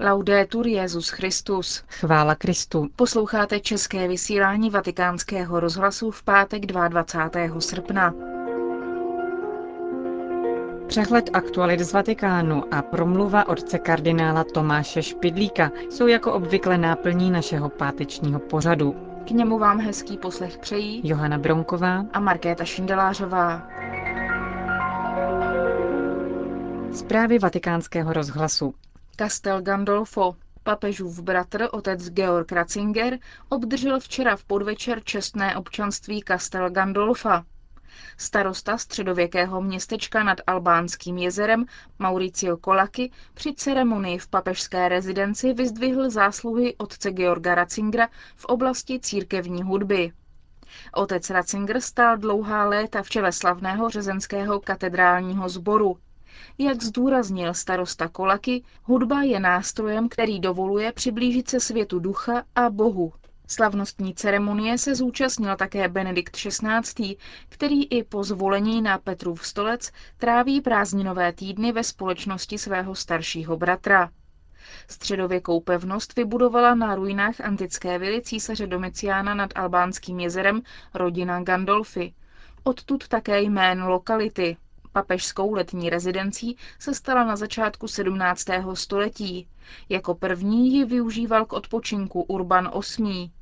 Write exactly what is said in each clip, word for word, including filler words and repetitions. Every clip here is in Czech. Laudetur Jesus Christus. Chvála Kristu. Posloucháte české vysílání Vatikánského rozhlasu v pátek dvacátého druhého srpna. Přehled aktualit z Vatikánu a promluva otce kardinála Tomáše Špidlíka jsou jako obvykle náplní našeho pátečního pořadu. K němu vám hezký poslech přejí Johana Bronková a Markéta Šindelářová. Zprávy Vatikánského rozhlasu. Kastel Gandolfo. Papežův bratr, otec Georg Ratzinger, obdržel včera v podvečer čestné občanství Kastel Gandolfa. Starosta středověkého městečka nad Albánským jezerem Mauricio Colacchi při ceremonii v papežské rezidenci vyzdvihl zásluhy otce Georga Ratzingera v oblasti církevní hudby. Otec Ratzinger stál dlouhá léta v čele slavného řezenského katedrálního sboru. Jak zdůraznil starosta Colacchi, hudba je nástrojem, který dovoluje přiblížit se světu ducha a Bohu. Slavnostní ceremonie se zúčastnil také Benedikt šestnáctý, který i po zvolení na Petrův stolec tráví prázdninové týdny ve společnosti svého staršího bratra. Středověkou pevnost vybudovala na ruinách antické vily císaře Domiciána nad Albánským jezerem rodina Gandolfi. Odtud také jméno lokality. Papežskou letní rezidencí se stala na začátku sedmnáctého století. Jako první ji využíval k odpočinku Urban osmý.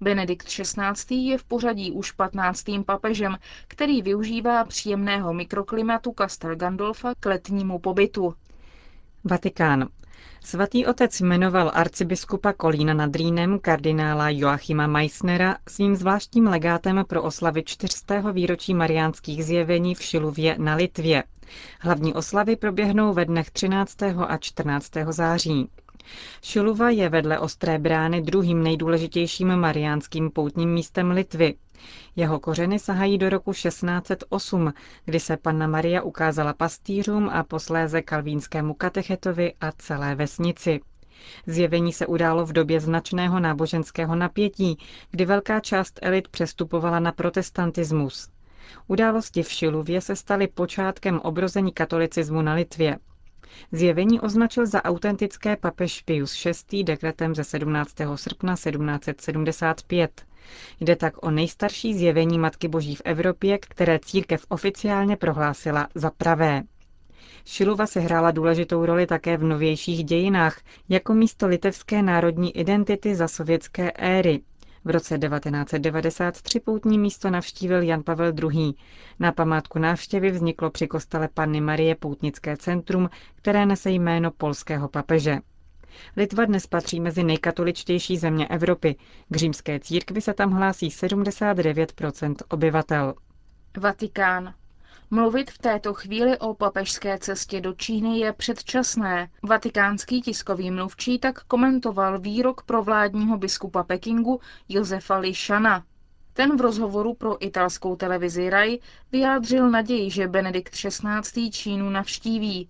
Benedikt šestnáctý je v pořadí už patnáctým papežem, který využívá příjemného mikroklimatu Castel Gandolfa k letnímu pobytu. Vatikán. Svatý otec jmenoval arcibiskupa Kolína nad Rýnem kardinála Joachima Meissnera svým zvláštním legátem pro oslavy čtyřstého výročí mariánských zjevení v Šiluvě na Litvě. Hlavní oslavy proběhnou ve dnech třináctého a čtrnáctého září. Šiluva je vedle Ostré brány druhým nejdůležitějším mariánským poutním místem Litvy. Jeho kořeny sahají do roku šestnáct set osm, kdy se Panna Maria ukázala pastýřům a posléze kalvínskému katechetovi a celé vesnici. Zjevení se událo v době značného náboženského napětí, kdy velká část elit přestupovala na protestantismus. Události v Šiluvě se staly počátkem obrození katolicismu na Litvě. Zjevení označil za autentické papež Pius šestý dekretem ze sedmnáctého srpna sedmnáct set sedmdesát pět. Jde tak o nejstarší zjevení Matky Boží v Evropě, které církev oficiálně prohlásila za pravé. Šiluva sehrála důležitou roli také v novějších dějinách jako místo litevské národní identity za sovětské éry. V roce devatenáct set devadesát tři poutní místo navštívil Jan Pavel druhý. Na památku návštěvy vzniklo při kostele Panny Marie poutnické centrum, které nese jméno polského papeže. Litva dnes patří mezi nejkatoličtější země Evropy. K římské církvi se tam hlásí sedmdesát devět procent obyvatel. Vatikán. Mluvit v této chvíli o papežské cestě do Číny je předčasné. Vatikánský tiskový mluvčí tak komentoval výrok provládního biskupa Pekingu Josefa Lišana. Ten v rozhovoru pro italskou televizi Rai vyjádřil naději, že Benedikt šestnáctý. Čínu navštíví.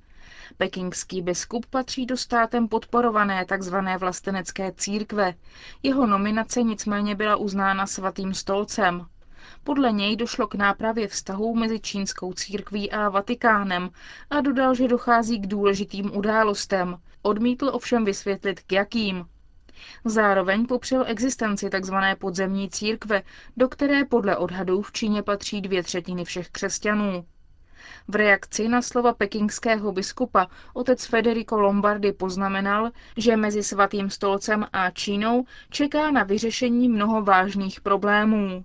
Pekingský biskup patří do státem podporované tzv. Vlastenecké církve. Jeho nominace nicméně byla uznána svatým stolcem. Podle něj došlo k nápravě vztahů mezi čínskou církví a Vatikánem a dodal, že dochází k důležitým událostem. Odmítl ovšem vysvětlit, k jakým. Zároveň popřel existenci tzv. Podzemní církve, do které podle odhadů v Číně patří dvě třetiny všech křesťanů. V reakci na slova pekingského biskupa otec Federico Lombardi poznamenal, že mezi svatým stolcem a Čínou čeká na vyřešení mnoho vážných problémů.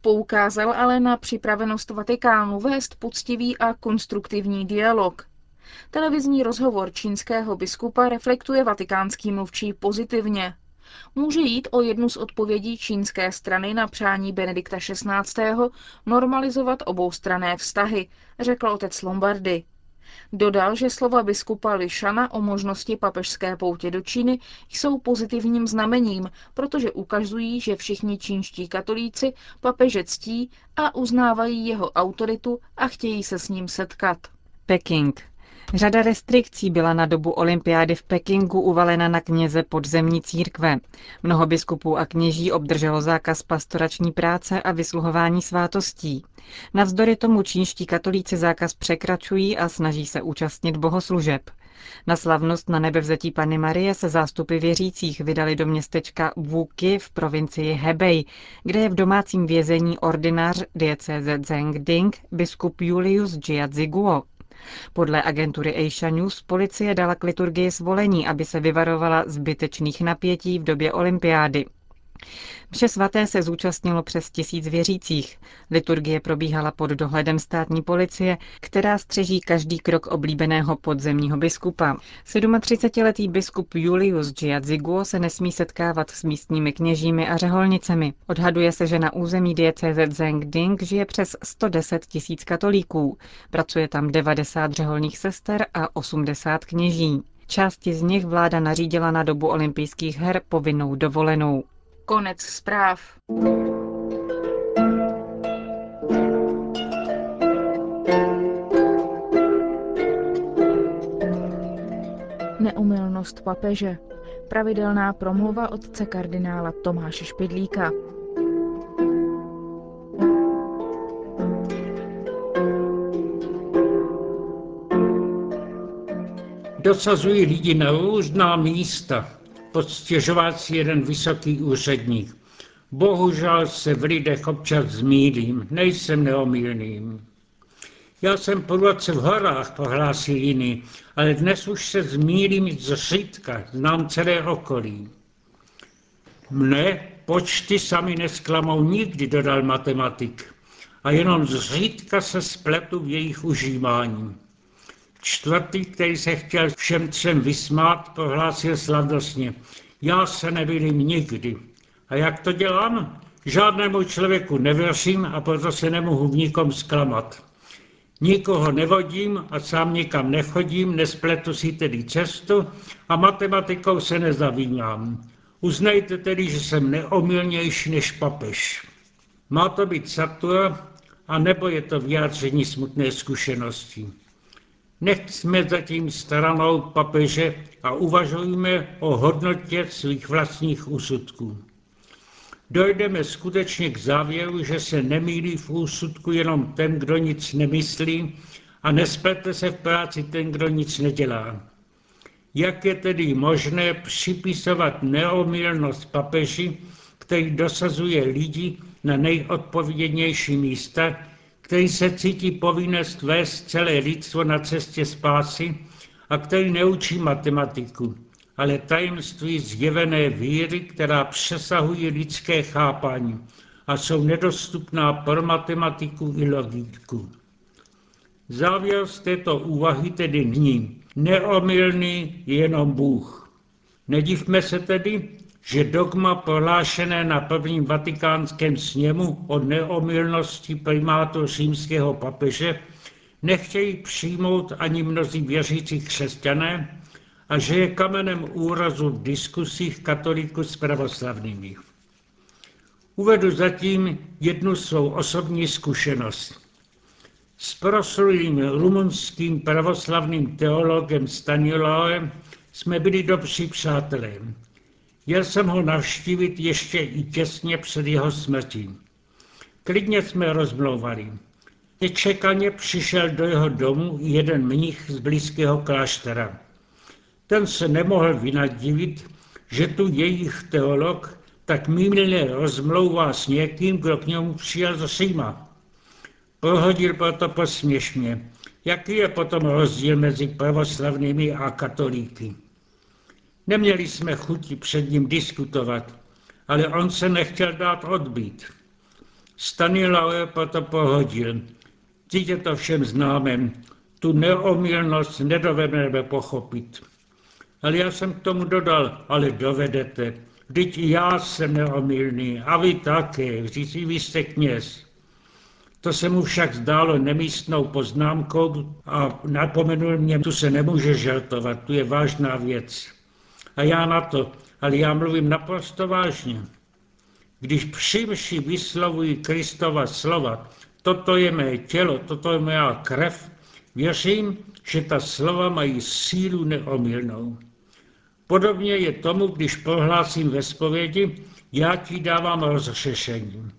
Poukázal ale na připravenost Vatikánu vést poctivý a konstruktivní dialog. Televizní rozhovor čínského biskupa reflektuje vatikánský mluvčí pozitivně. Může jít o jednu z odpovědí čínské strany na přání Benedikta šestnáctého. normalizovat oboustranné vztahy, řekl otec Lombardi. Dodal, že slova biskupa Lišana o možnosti papežské poutě do Číny jsou pozitivním znamením, protože ukazují, že všichni čínští katolíci papeže ctí a uznávají jeho autoritu a chtějí se s ním setkat. Peking. Řada restrikcí byla na dobu olympiády v Pekingu uvalena na kněze podzemní církve. Mnoho biskupů a kněží obdrželo zákaz pastorační práce a vysluhování svátostí. Navzdory tomu čínští katolíci zákaz překračují a snaží se účastnit bohoslužeb. Na slavnost na nebevzetí Panny Marie se zástupy věřících vydali do městečka Wuky v provincii Hebei, kde je v domácím vězení ordinář diecéze Zhengding biskup Julius Jia Zhiguo. Podle agentury AsiaNews policie dala k liturgii svolení, aby se vyvarovala zbytečných napětí v době olympiády. Mše svaté se zúčastnilo přes tisíc věřících. Liturgie probíhala pod dohledem státní policie, která střeží každý krok oblíbeného podzemního biskupa. třicetisedmiletý biskup Julius Jia Zhiguo se nesmí setkávat s místními kněžími a řeholnicemi. Odhaduje se, že na území diecéze Zhengding žije přes sto deset tisíc katolíků. Pracuje tam devadesát řeholních sester a osmdesát kněží. Části z nich vláda nařídila na dobu olympijských her povinnou dovolenou. Konec zpráv. Neomylnost papeže. Pravidelná promluva otce kardinála Tomáše Špidlíka. Dosazují lidi na různá místa. Podstěžovat si jeden vysoký úředník. Bohužel se v lidech občas zmýlím, nejsem neomylným. Já jsem průvodce v horách, pohlásil jiný, ale dnes už se zmýlím zřídka, znám celé okolí. Mne počty sami nesklamou nikdy, dodal matematik, a jenom zřídka se spletu v jejich užívání. Čtvrtý, který se chtěl všem třem vysmát, prohlásil slavnostně: já se nevím nikdy. A jak to dělám? Žádnému člověku nevěřím, a proto se nemohu v nikom zklamat. Nikoho nevodím a sám nikam nechodím, nespletu si tedy cestu a matematikou se nezavínám. Uznejte tedy, že jsem neomylnější než papež. Má to být satura, anebo je to vyjádření smutné zkušenosti. Nechcme zatím stranou papeže a uvažujme o hodnotě svých vlastních úsudků. Dojdeme skutečně k závěru, že se nemýlí v úsudku jenom ten, kdo nic nemyslí, a nesplete se v práci ten, kdo nic nedělá. Jak je tedy možné připisovat neomylnost papeži, který dosazuje lidi na nejodpovědnější místa, který se cítí povinnost vést celé lidstvo na cestě spásy a který neučí matematiku, ale tajemství zjevené víry, která přesahují lidské chápání a jsou nedostupná pro matematiku i logiku. Závěr z této úvahy tedy není: neomylný je jenom Bůh. Nedivme se tedy, že dogma prohlášené na prvním vatikánském sněmu o neomylnosti primátu římského papeže nechtějí přijmout ani mnozí věřící křesťané a že je kamenem úrazu v diskusích katolíků s pravoslavnými. Uvedu zatím jednu svou osobní zkušenost. S proslulým rumunským pravoslavným teologem Staniloé jsme byli dobří přátelé. Jel jsem ho navštívit ještě i těsně před jeho smrtí. Klidně jsme rozmlouvali. Nečekaně přišel do jeho domu jeden mnich z blízkého kláštera. Ten se nemohl vynadivit, že tu jejich teolog tak mylně rozmlouvá s někým, kdo k němu přijel z Říma. Prohodil proto posměšně: jaký je potom rozdíl mezi pravoslavnými a katolíky? Neměli jsme chuti před ním diskutovat, ale on se nechtěl dát odbít. Staniloé proto pohodil: teď je to všem známé, tu neomylnost nedovedeme pochopit. Ale já jsem k tomu dodal: ale dovedete, vždyť i já jsem neomylný, a vy také, vždyť i vy jste kněz. To se mu však zdálo nemístnou poznámkou a napomenul mě: tu se nemůže žertovat, tu je vážná věc. A já na to: ale já mluvím naprosto vážně. Když při mši vyslovuji Kristova slova, toto je mé tělo, toto je moja krev, věřím, že ta slova mají sílu neomylnou. Podobně je tomu, když prohlásím ve zpovědi: já ti dávám rozřešení.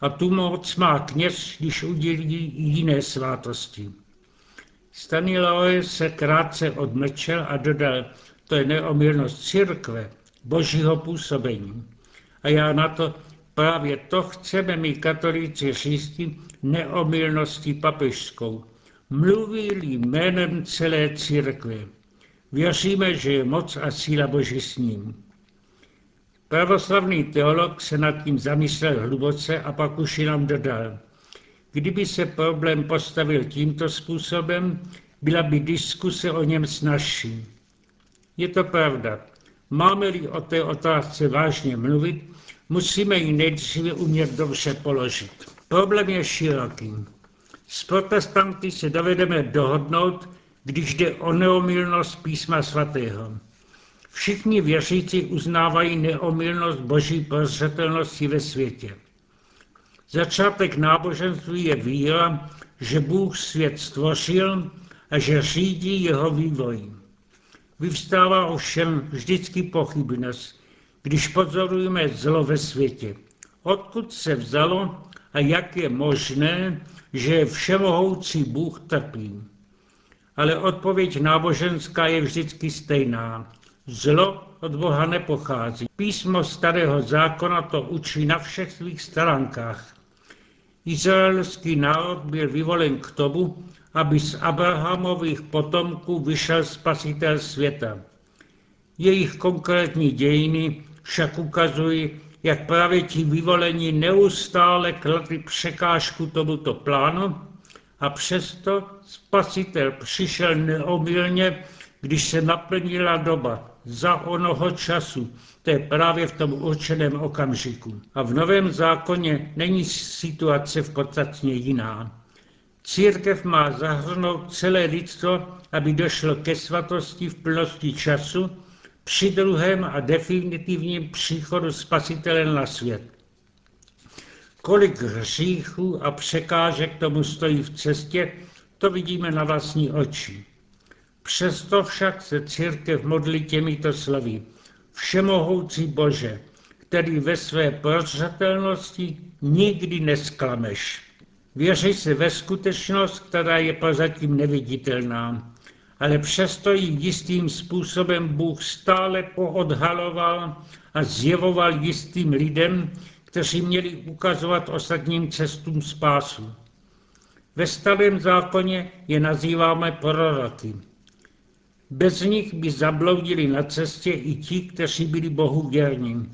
A tu moc má kněz, když udělí jiné svátosti. Staniloé se krátce odmlčel a dodal, to je neomylnost církve, božího působení. A já na to, právě to chceme my katolíci říct neomylností papežskou. Mluví-li jménem celé církve. Věříme, že je moc a síla Boží s ním. Pravoslavný teolog se nad tím zamyslel hluboce a pak už jenom dodal. Kdyby se problém postavil tímto způsobem, byla by diskuse o něm snazší. Je to pravda. Máme-li o té otázce vážně mluvit, musíme ji nejdříve umět dobře položit. Problém je široký. S protestanty se dovedeme dohodnout, když jde o neomylnost písma svatého. Všichni věřící uznávají neomylnost boží prozřetelnosti ve světě. Začátek náboženství je víra, že Bůh svět stvořil a že řídí jeho vývoj. Vyvstává ovšem vždycky pochybnost, když pozorujeme zlo ve světě. Odkud se vzalo a jak je možné, že všemohoucí Bůh trpí? Ale odpověď náboženská je vždycky stejná. Zlo od Boha nepochází. Písmo Starého zákona to učí na všech svých stránkách. Izraelský národ byl vyvolen k tomu, aby z Abrahamových potomků vyšel spasitel světa. Jejich konkrétní dějiny však ukazují, jak právě ti vyvolení neustále kladli překážku tomuto plánu a přesto spasitel přišel neomylně, když se naplnila doba za onoho času, to je právě v tom určeném okamžiku. A v Novém zákoně není situace v podstatě jiná. Církev má zahrnout celé lidstvo, aby došlo ke svatosti v plnosti času, při druhém a definitivním příchodu spasitele na svět. Kolik hříchů a překážek tomu stojí v cestě, to vidíme na vlastní oči. Přesto však se církev modlí těmito slovy. Všemohoucí Bože, který ve své prozřetelnosti nikdy nesklameš. Věří se ve skutečnost, která je prozatím neviditelná, ale přesto ji jistým způsobem Bůh stále poodhaloval a zjevoval jistým lidem, kteří měli ukazovat ostatním cestům spásu. Ve Starém zákoně je nazýváme proroky. Bez nich by zabloudili na cestě i ti, kteří byli Bohu věrní.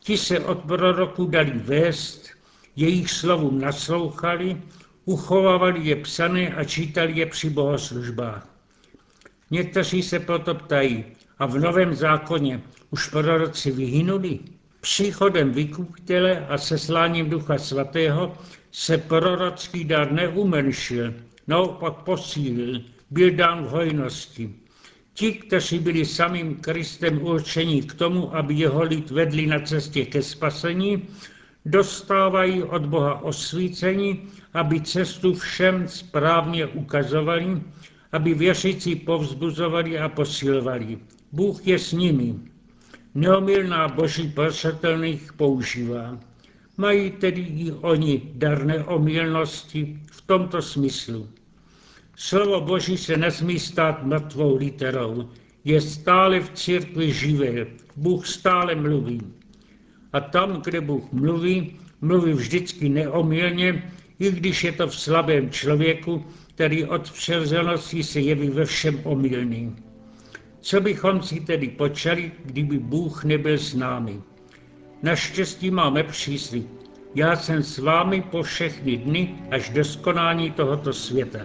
Ti se od proroků dali vést, jejich slovům naslouchali, uchovávali je psané a čítali je při bohoslužbách. Někteří se proto ptají, a v Novém zákoně už proroci vyhynuli? Příchodem vykupitele a sesláním Ducha Svatého se prorocký dar neumenšil, naopak posílil, byl dán v hojnosti. Ti, kteří byli samým Kristem určení k tomu, aby jeho lid vedli na cestě ke spasení, dostávají od Boha osvícení, aby cestu všem správně ukazovali, aby věřící povzbuzovali a posilovali. Bůh je s nimi. Neomylná boží prozřetelných používá. Mají tedy i oni dar neomylnosti v tomto smyslu. Slovo Boží se nesmí stát mrtvou literou. Je stále v církvi živé. Bůh stále mluví. A tam, kde Bůh mluví, mluví vždycky neomylně, i když je to v slabém člověku, který od přirozenosti se jeví ve všem omylný. Co bychom si tedy počali, kdyby Bůh nebyl s námi? Naštěstí máme příslib. Já jsem s vámi po všechny dny až do skonání tohoto světa.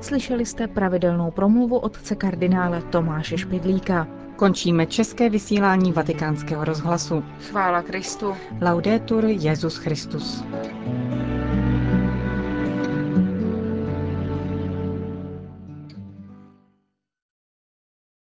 Slyšeli jste pravidelnou promluvu otce kardinála Tomáše Špidlíka. Končíme české vysílání Vatikánského rozhlasu. Chvála Kristu. Laudetur Jesus Christus.